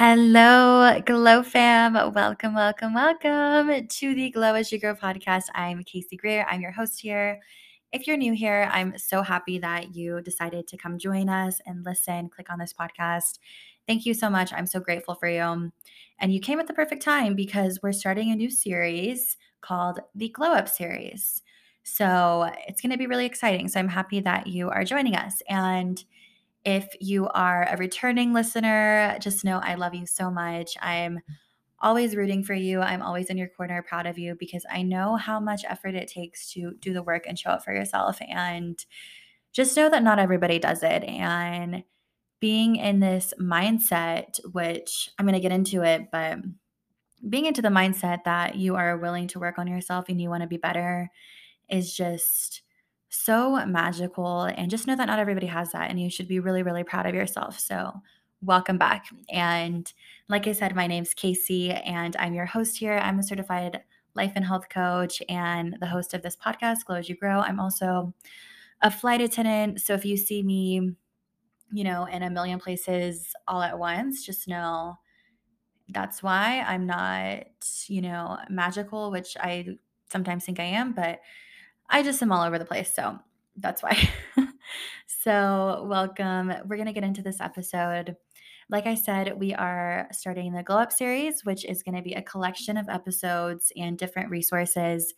Hello, Glow fam. Welcome, welcome, welcome to the Glow As You Grow podcast. I'm Casey Greer. I'm your host here. If you're new here, I'm so happy that you decided to come join us and listen, click on this podcast. Thank you so much. I'm so grateful for you. And you came at the perfect time because we're starting a new series called the Glow Up series. So it's going to be really exciting. So I'm happy that you are joining us. And if you are a returning listener, just know I love you so much. I'm always rooting for you. I'm always in your corner, proud of you, because I know how much effort it takes to do the work and show up for yourself. And just know that not everybody does it. And being in this mindset, which I'm going to get into it, but being into the mindset that you are willing to work on yourself and you want to be better is just so magical, and just know that not everybody has that, and you should be really, really proud of yourself. So welcome back. And like I said, my name's Kaci, and I'm your host here. I'm a certified life and health coach and the host of this podcast, Glow As You Grow. I'm also a flight attendant. So if you see me, you know, in a million places all at once, just know that's why I'm not, you know, magical, which I sometimes think I am, but I just am all over the place, so that's why. So welcome. We're going to get into this episode. Like I said, we are starting the Glow Up series, which is going to be a collection of episodes and different resources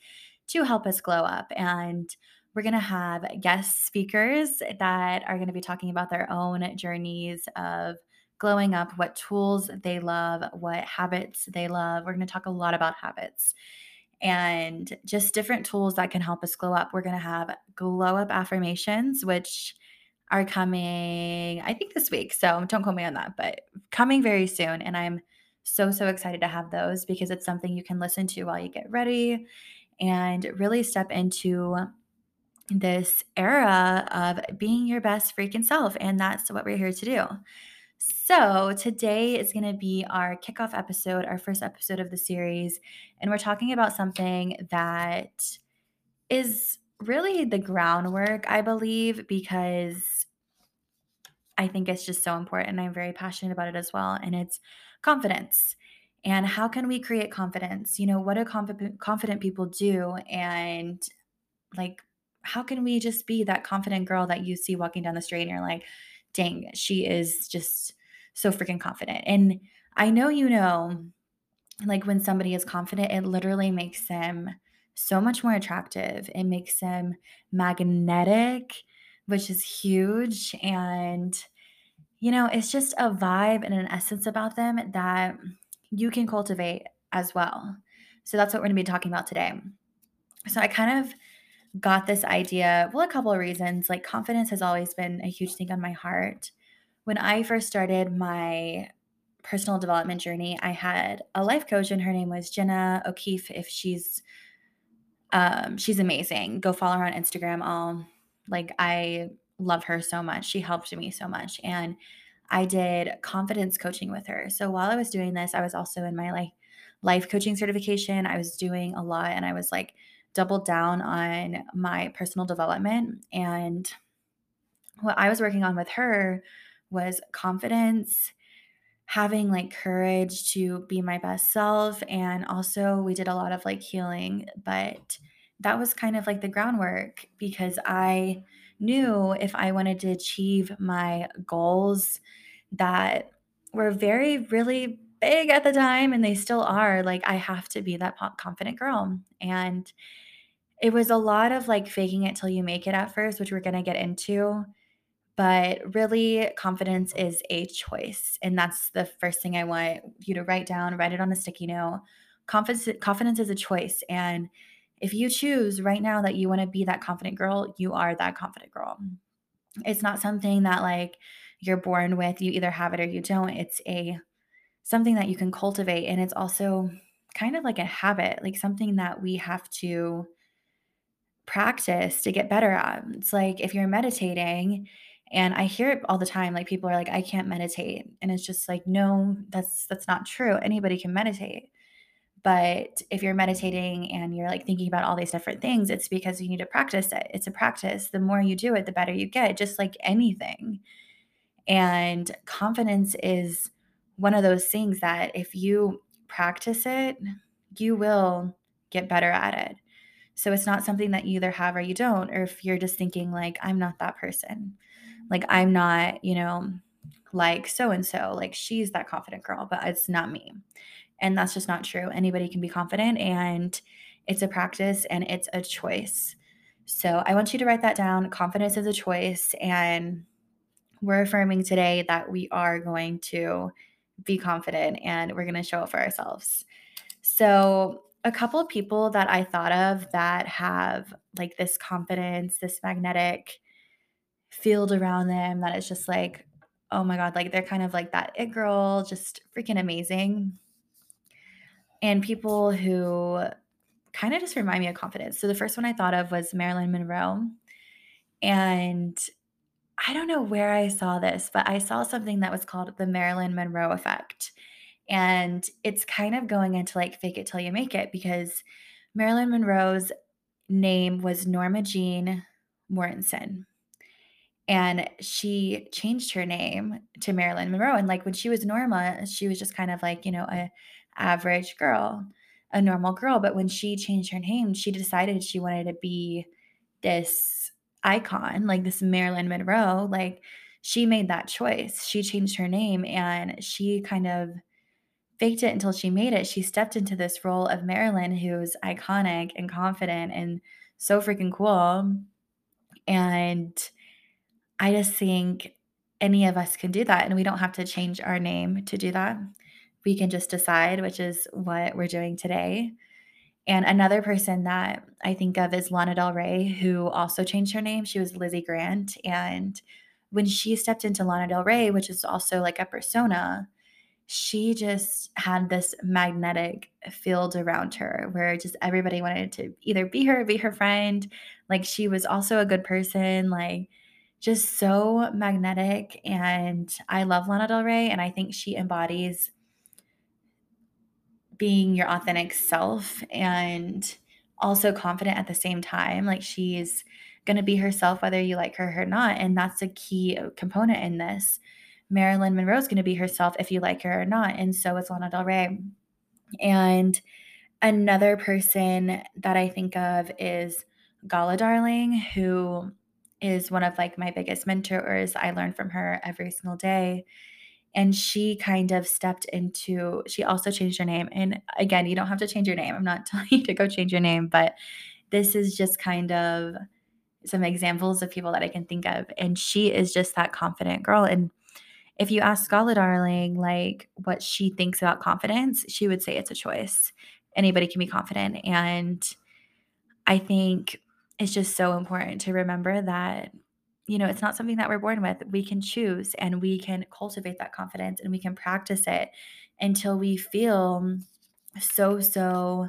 to help us glow up. And we're going to have guest speakers that are going to be talking about their own journeys of glowing up, what tools they love, what habits they love. We're going to talk a lot about habits and just different tools that can help us glow up. We're going to have glow up affirmations, which are coming, I think, this week. So don't quote me on that, but coming very soon. And I'm so, so excited to have those because it's something you can listen to while you get ready and really step into this era of being your best freaking self. And that's what we're here to do. So today is going to be our kickoff episode, our first episode of the series, and we're talking about something that is really the groundwork, I believe, because I think it's just so important. I'm very passionate about it as well, and it's confidence. And how can we create confidence? You know, what do confident people do? And like, how can we just be that confident girl that you see walking down the street and you're like, dang, she is just so freaking confident. And I know, you know, like when somebody is confident, it literally makes them so much more attractive. It makes them magnetic, which is huge. And, you know, it's just a vibe and an essence about them that you can cultivate as well. So that's what we're going to be talking about today. So I kind of got this idea, well, a couple of reasons. Like, confidence has always been a huge thing on my heart. When I first started my personal development journey, I had a life coach, and her name was Jenna O'Keefe. If she's amazing. Go follow her on Instagram. I love her so much. She helped me so much. And I did confidence coaching with her. So while I was doing this, I was also in my life coaching certification. I was doing a lot, and I was like, doubled down on my personal development. And what I was working on with her was confidence, having like courage to be my best self. And also we did a lot of like healing, but that was kind of like the groundwork, because I knew if I wanted to achieve my goals that were very, really big at the time, and they still are, like, I have to be that confident girl. And it was a lot of like faking it till you make it at first, which we're going to get into, but really confidence is a choice. And that's the first thing I want you to write down, write it on a sticky note. Confidence is a choice. And if you choose right now that you want to be that confident girl, you are that confident girl. It's not something that like you're born with. You either have it or you don't. It's something that you can cultivate. And it's also kind of like a habit, like something that we have to practice to get better at. It's like if you're meditating, and I hear it all the time, like people are like, I can't meditate. And it's just like, no, that's not true. Anybody can meditate. But if you're meditating and you're like thinking about all these different things, it's because you need to practice it. It's a practice. The more you do it, the better you get, just like anything. And confidence is one of those things that if you practice it, you will get better at it. So it's not something that you either have or you don't, or if you're just thinking like, I'm not that person. Like, I'm not, like so-and-so, like she's that confident girl, but it's not me. And that's just not true. Anybody can be confident, and it's a practice and it's a choice. So I want you to write that down. Confidence is a choice, and we're affirming today that we are going to be confident and we're going to show up for ourselves. So a couple of people that I thought of that have like this confidence, this magnetic field around them that is just like, oh my God, like they're kind of like that it girl, just freaking amazing. And people who kind of just remind me of confidence. So the first one I thought of was Marilyn Monroe. And I don't know where I saw this, but I saw something that was called the Marilyn Monroe effect. And it's kind of going into like fake it till you make it, because Marilyn Monroe's name was Norma Jean Mortensen. And she changed her name to Marilyn Monroe. And like when she was Norma, she was just kind of like, a average girl, a normal girl. But when she changed her name, she decided she wanted to be this icon, like this Marilyn Monroe. Like she made that choice. She changed her name and she kind of faked it until she made it. She stepped into this role of Marilyn, who's iconic and confident and so freaking cool. And I just think any of us can do that, and we don't have to change our name to do that. We can just decide, which is what we're doing today. And another person that I think of is Lana Del Rey, who also changed her name. She was Lizzie Grant. And when she stepped into Lana Del Rey, which is also like a persona, she just had this magnetic field around her where just everybody wanted to either be her, be her friend. Like she was also a good person, like just so magnetic. And I love Lana Del Rey, and I think she embodies being your authentic self and also confident at the same time. Like she's going to be herself whether you like her or not. And that's a key component in this. Marilyn Monroe is going to be herself if you like her or not. And so is Lana Del Rey. And another person that I think of is Gala Darling, who is one of like my biggest mentors. I learn from her every single day. And she kind of she also changed her name. And again, you don't have to change your name. I'm not telling you to go change your name, but this is just kind of some examples of people that I can think of. And she is just that confident girl. And if you ask Gala Darling, like what she thinks about confidence, she would say it's a choice. Anybody can be confident. And I think it's just so important to remember that it's not something that we're born with. We can choose, and we can cultivate that confidence, and we can practice it until we feel so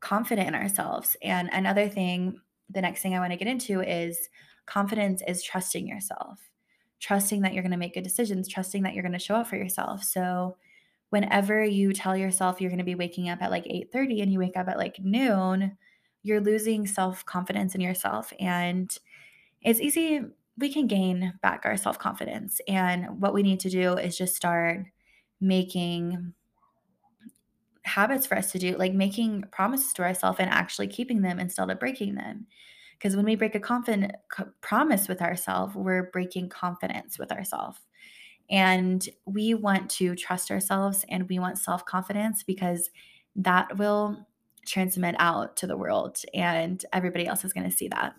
confident in ourselves. And another thing, the next thing I want to get into is confidence is trusting yourself, trusting that you're going to make good decisions, trusting that you're going to show up for yourself. So whenever you tell yourself you're going to be waking up at like 8:30 and you wake up at like noon, you're losing self-confidence in yourself. And it's easy. We can gain back our self-confidence. And what we need to do is just start making habits for us to do, like making promises to ourselves and actually keeping them instead of breaking them. Because when we break a confident promise with ourselves, we're breaking confidence with ourselves. And we want to trust ourselves, and we want self-confidence, because that will transmit out to the world, and everybody else is going to see that.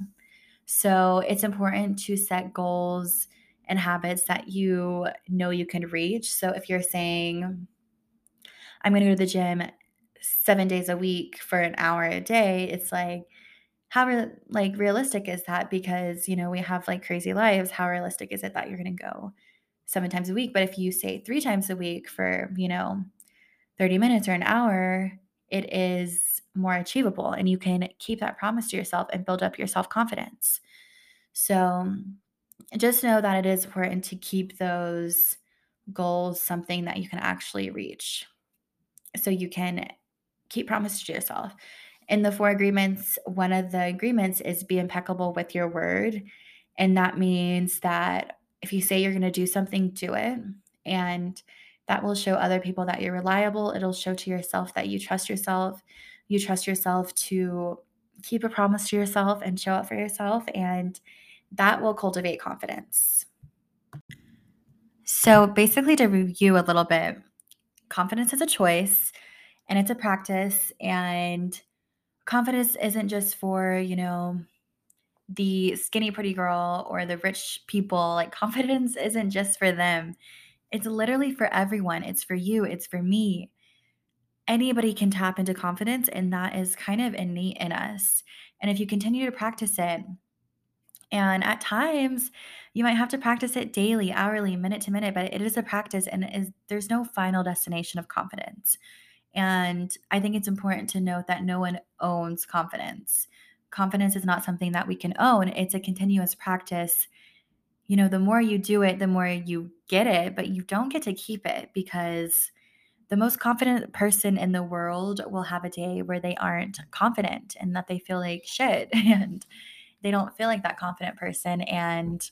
So it's important to set goals and habits that you know you can reach. So if you're saying, I'm going to go to the gym 7 days a week for an hour a day, it's like, how realistic is that? Because, we have like crazy lives. How realistic is it that you're going to go 7 times a week? But if you say 3 times a week for, 30 minutes or an hour, it is more achievable, and you can keep that promise to yourself and build up your self-confidence. So just know that it is important to keep those goals something that you can actually reach, so you can keep promises to yourself. In the 4 agreements, one of the agreements is be impeccable with your word. And that means that if you say you're going to do something, do it. And That will show other people that you're reliable. It'll show to yourself that you trust yourself. You trust yourself to keep a promise to yourself and show up for yourself, and that will cultivate confidence. So basically, to review a little bit, confidence is a choice and it's a practice, and confidence isn't just for, you know, the skinny pretty girl or the rich people. Like, confidence isn't just for them. It's literally for everyone. It's for you. It's for me. Anybody can tap into confidence, and that is kind of innate in us. And if you continue to practice it, and at times you might have to practice it daily, hourly, minute to minute, but it is a practice, and there's no final destination of confidence. And I think it's important to note that no one owns confidence. Confidence is not something that we can own. It's a continuous practice. You know, the more you do it, the more you get it, but you don't get to keep it, because the most confident person in the world will have a day where they aren't confident and that they feel like shit and they don't feel like that confident person. And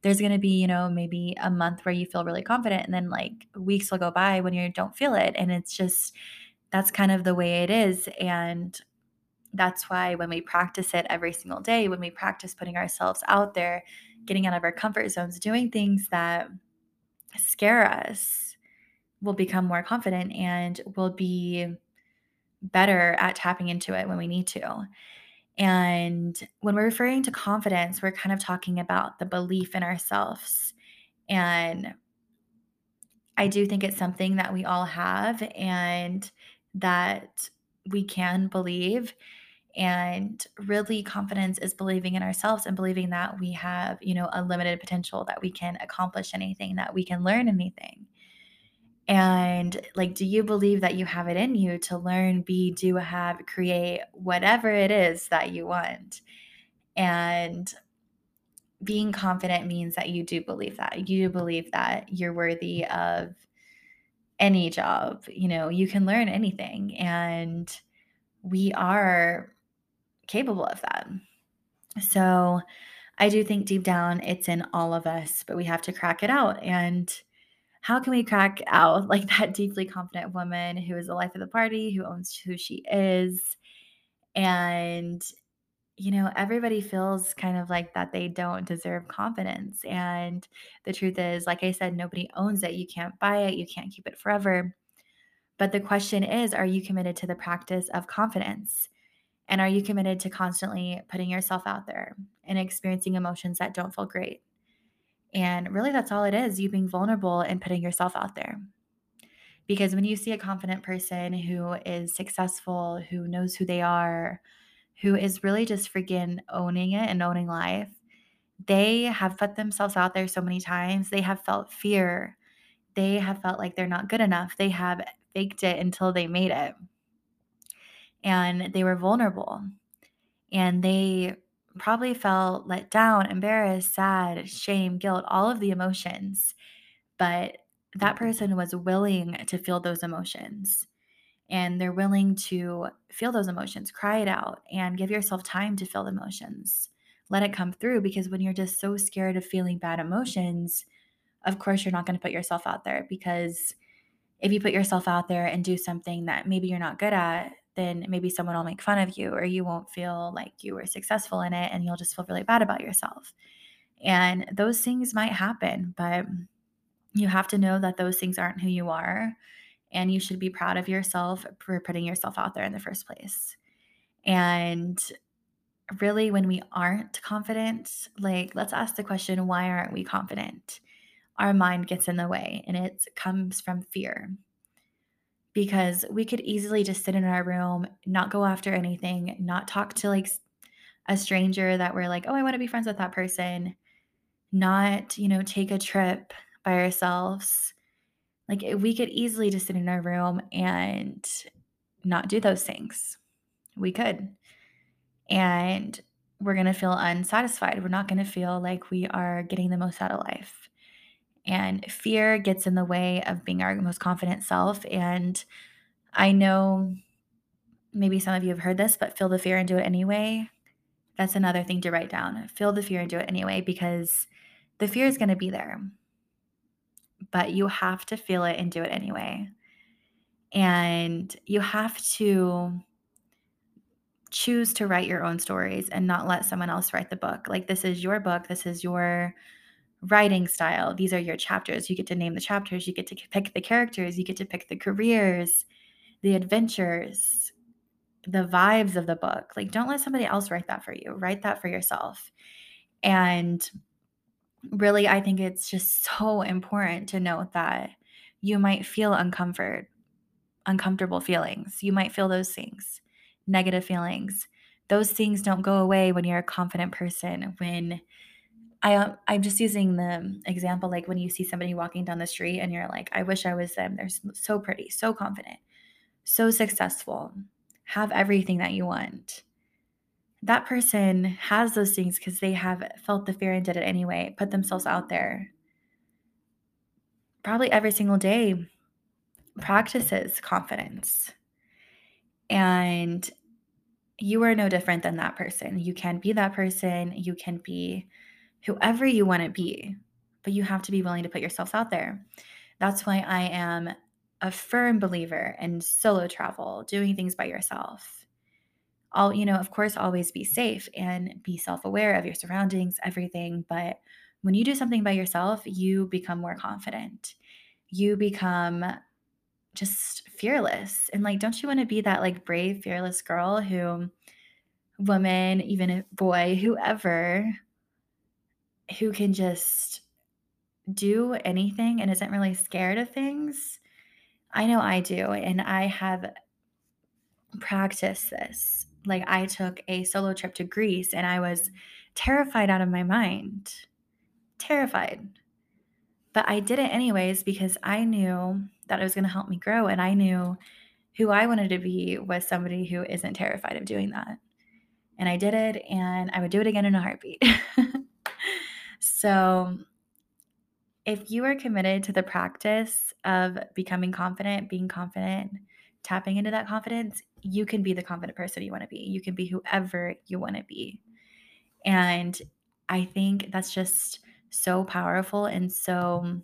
there's going to be, you know, maybe a month where you feel really confident, and then like weeks will go by when you don't feel it. And it's just, that's kind of the way it is. And that's why when we practice it every single day, when we practice putting ourselves out there, getting out of our comfort zones, doing things that scare us, we'll become more confident and we'll be better at tapping into it when we need to. And when we're referring to confidence, we're kind of talking about the belief in ourselves. And I do think it's something that we all have and that we can believe. And really, confidence is believing in ourselves and believing that we have, you know, unlimited potential, that we can accomplish anything, that we can learn anything. And like, do you believe that you have it in you to learn, be, do, have, create, whatever it is that you want? And being confident means that you do believe that. You do believe that you're worthy of any job. You know, you can learn anything, and we are capable of that. So I do think deep down it's in all of us, but we have to crack it out. And how can we crack out like that deeply confident woman who is the life of the party, who owns who she is? And, you know, everybody feels kind of like that they don't deserve confidence. And the truth is, like I said, nobody owns it. You can't buy it. You can't keep it forever. But the question is, are you committed to the practice of confidence? And are you committed to constantly putting yourself out there and experiencing emotions that don't feel great? And really, that's all it is, you being vulnerable and putting yourself out there. Because when you see a confident person who is successful, who knows who they are, who is really just freaking owning it and owning life, they have put themselves out there so many times. They have felt fear. They have felt like they're not good enough. They have faked it until they made it. And they were vulnerable. And they probably felt let down, embarrassed, sad, shame, guilt, all of the emotions. But that person was willing to feel those emotions. And they're willing to feel those emotions, cry it out, and give yourself time to feel the emotions. Let it come through, because when you're just so scared of feeling bad emotions, of course you're not going to put yourself out there. Because if you put yourself out there and do something that maybe you're not good at, then maybe someone will make fun of you, or you won't feel like you were successful in it, and you'll just feel really bad about yourself. And those things might happen, but you have to know that those things aren't who you are, and you should be proud of yourself for putting yourself out there in the first place. And really, when we aren't confident, like, let's ask the question, why aren't we confident? Our mind gets in the way, and it comes from fear. Because we could easily just sit in our room, not go after anything, not talk to like a stranger that we're like, oh, I want to be friends with that person, not, you know, take a trip by ourselves. Like, we could easily just sit in our room and not do those things. We could. And we're going to feel unsatisfied. We're not going to feel like we are getting the most out of life. And fear gets in the way of being our most confident self. And I know maybe some of you have heard this, but feel the fear and do it anyway. That's another thing to write down. Feel the fear and do it anyway, because the fear is going to be there. but you have to feel it and do it anyway. And you have to choose to write your own stories and not let someone else write the book. Like, this is your book. This is your writing style. These are your chapters. You get to name the chapters. You get to pick the characters. You get to pick the careers, the adventures, the vibes of the book. Like, don't let somebody else write that for you. Write that for yourself. And really, I think it's just so important to note that you might feel uncomfortable feelings. You might feel those things, negative feelings. Those things don't go away when you're a confident person. When I'm just using the example, like when you see somebody walking down the street and you're like, I wish I was them. They're so pretty, so confident, so successful, have everything that you want. That person has those things because they have felt the fear and did it anyway, put themselves out there. Probably every single day practices confidence. And you are no different than that person. You can be that person. You can be whoever you want to be, but you have to be willing to put yourself out there. That's why I am a firm believer in solo travel, doing things by yourself. Of course, always be safe and be self-aware of your surroundings, everything. But when you do something by yourself, you become more confident. You become just fearless. And like, don't you want to be that like brave, fearless girl woman, even a boy, whoever, who can just do anything and isn't really scared of things? I know I do. And I have practiced this. Like, I took a solo trip to Greece and I was terrified out of my mind. Terrified. But I did it anyways because I knew that it was going to help me grow. And I knew who I wanted to be was somebody who isn't terrified of doing that. And I did it, and I would do it again in a heartbeat. So if you are committed to the practice of becoming confident, being confident, tapping into that confidence, you can be the confident person you want to be. You can be whoever you want to be. And I think that's just so powerful and so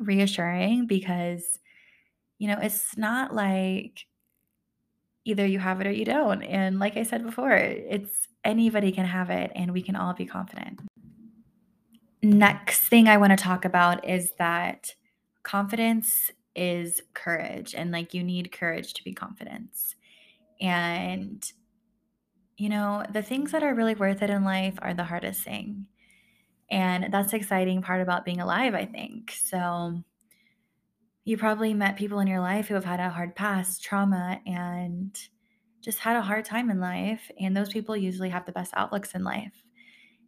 reassuring because, it's not like either you have it or you don't. And like I said before, it's anybody can have it and we can all be confident. Next thing I want to talk about is that confidence is courage, and like, you need courage to be confident. And, the things that are really worth it in life are the hardest thing. And that's the exciting part about being alive, I think. So you probably met people in your life who have had a hard past, trauma, and just had a hard time in life. And those people usually have the best outlooks in life.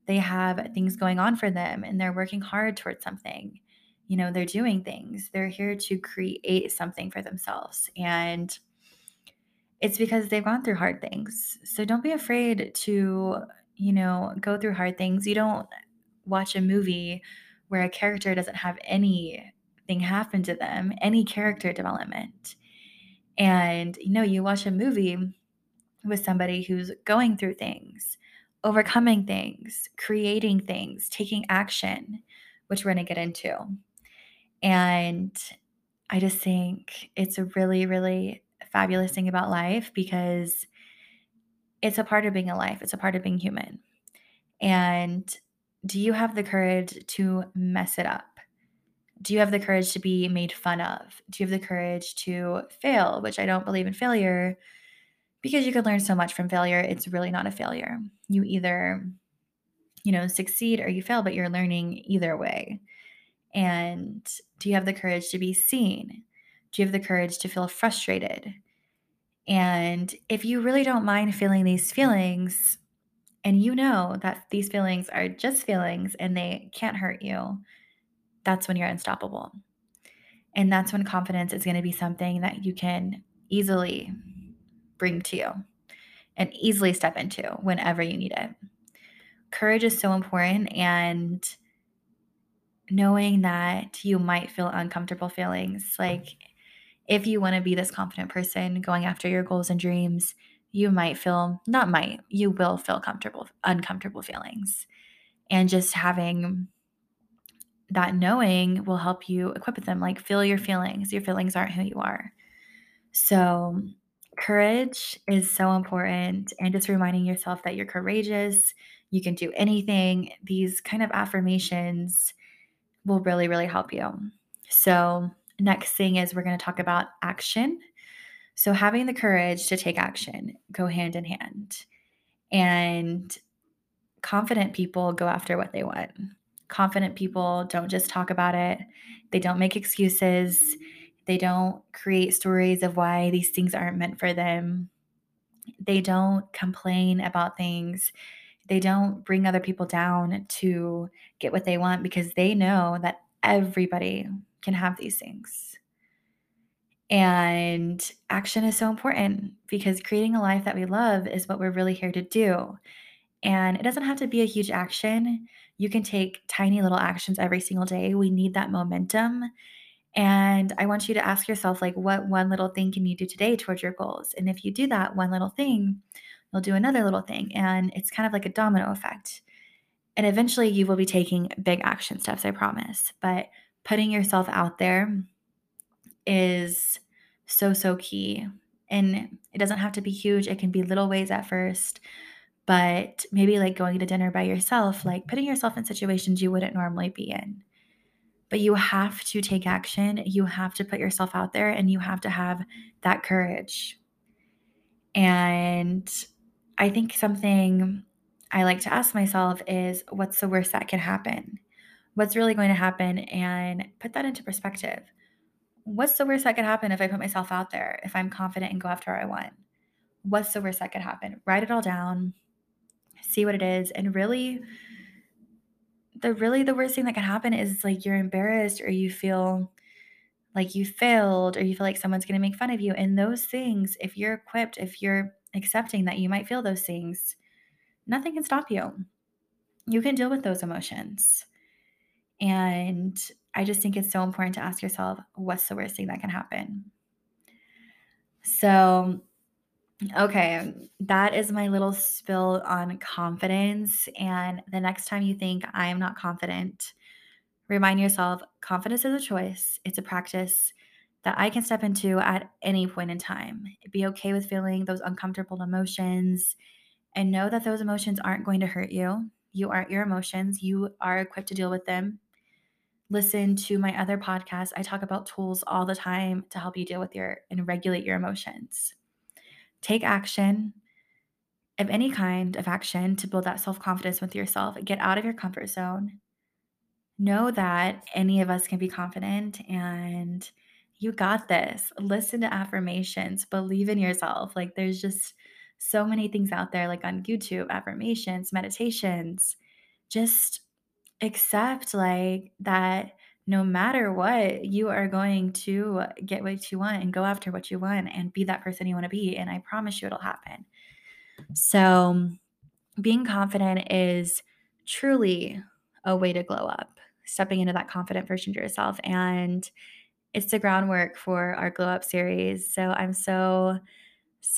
They have things going on for them and they're working hard towards something. They're doing things. They're here to create something for themselves. And it's because they've gone through hard things. So don't be afraid to, go through hard things. You don't watch a movie where a character doesn't have anything happen to them, any character development. And, you watch a movie with somebody who's going through things, overcoming things, creating things, taking action, which we're going to get into. And I just think it's a really, really fabulous thing about life because it's a part of being alive. It's a part of being human. And do you have the courage to mess it up? Do you have the courage to be made fun of? Do you have the courage to fail? Which I don't believe in failure because you could learn so much from failure. It's really not a failure. You either, succeed or you fail, but you're learning either way. And do you have the courage to be seen? Do you have the courage to feel frustrated? And if you really don't mind feeling these feelings, and you know that these feelings are just feelings and they can't hurt you, that's when you're unstoppable. And that's when confidence is going to be something that you can easily bring to you and easily step into whenever you need it. Courage is so important, and knowing that you might feel uncomfortable feelings. Like, if you want to be this confident person going after your goals and dreams, you will feel uncomfortable feelings. And just having that knowing will help you equip them. Like, feel your feelings. Your feelings aren't who you are. So courage is so important, and just reminding yourself that you're courageous, you can do anything. These kind of affirmations will really, really help you. So next thing is we're going to talk about action. So having the courage to take action go hand in hand. And confident people go after what they want. Confident people don't just talk about it. They don't make excuses. They don't create stories of why these things aren't meant for them. They don't complain about things. They don't bring other people down to get what they want, because they know that everybody can have these things. And action is so important, because creating a life that we love is what we're really here to do. And it doesn't have to be a huge action. You can take tiny little actions every single day. We need that momentum. And I want you to ask yourself, like, what one little thing can you do today towards your goals? And if you do that one little thing, you'll do another little thing. And it's kind of like a domino effect. And eventually you will be taking big action steps, I promise. But putting yourself out there is so, so key. And it doesn't have to be huge. It can be little ways at first. But maybe like going to dinner by yourself, like putting yourself in situations you wouldn't normally be in. But you have to take action. You have to put yourself out there, and you have to have that courage. And I think something I like to ask myself is, what's the worst that can happen? What's really going to happen? And put that into perspective. What's the worst that could happen if I put myself out there, if I'm confident and go after what I want? What's the worst that could happen? Write it all down, see what it is, and really the worst thing that can happen is like you're embarrassed, or you feel like you failed, or you feel like someone's going to make fun of you. And those things, if you're equipped, if you're accepting that you might feel those things, nothing can stop you. You can deal with those emotions. And I just think it's so important to ask yourself, what's the worst thing that can happen? So, okay, that is my little spill on confidence. And the next time you think I am not confident, remind yourself, confidence is a choice. It's a practice that I can step into at any point in time. Be okay with feeling those uncomfortable emotions, and know that those emotions aren't going to hurt you. You aren't your emotions. You are equipped to deal with them. Listen to my other podcast. I talk about tools all the time to help you deal with your and regulate your emotions. Take action of any kind of action to build that self-confidence with yourself. Get out of your comfort zone. Know that any of us can be confident, and you got this. Listen to affirmations. Believe in yourself. Like, there's just so many things out there, like on YouTube, affirmations, meditations. Just accept like that no matter what, you are going to get what you want and go after what you want and be that person you want to be. And I promise you it'll happen. So being confident is truly a way to glow up, stepping into that confident version of yourself. And it's the groundwork for our glow up series. So I'm so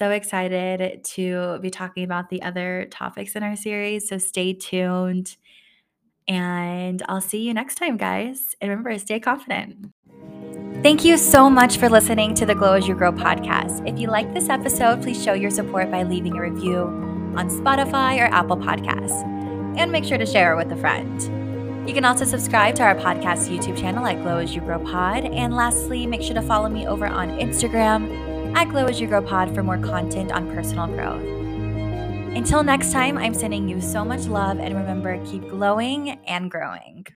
excited to be talking about the other topics in our series. So stay tuned. And I'll see you next time, guys. And remember, stay confident. Thank you so much for listening to the Glow As You Grow podcast. If you like this episode, please show your support by leaving a review on Spotify or Apple Podcasts. And make sure to share it with a friend. You can also subscribe to our podcast YouTube channel at Glow As You Grow Pod. And lastly, make sure to follow me over on Instagram at Glow As You Grow Pod for more content on personal growth. Until next time, I'm sending you so much love, and remember, keep glowing and growing.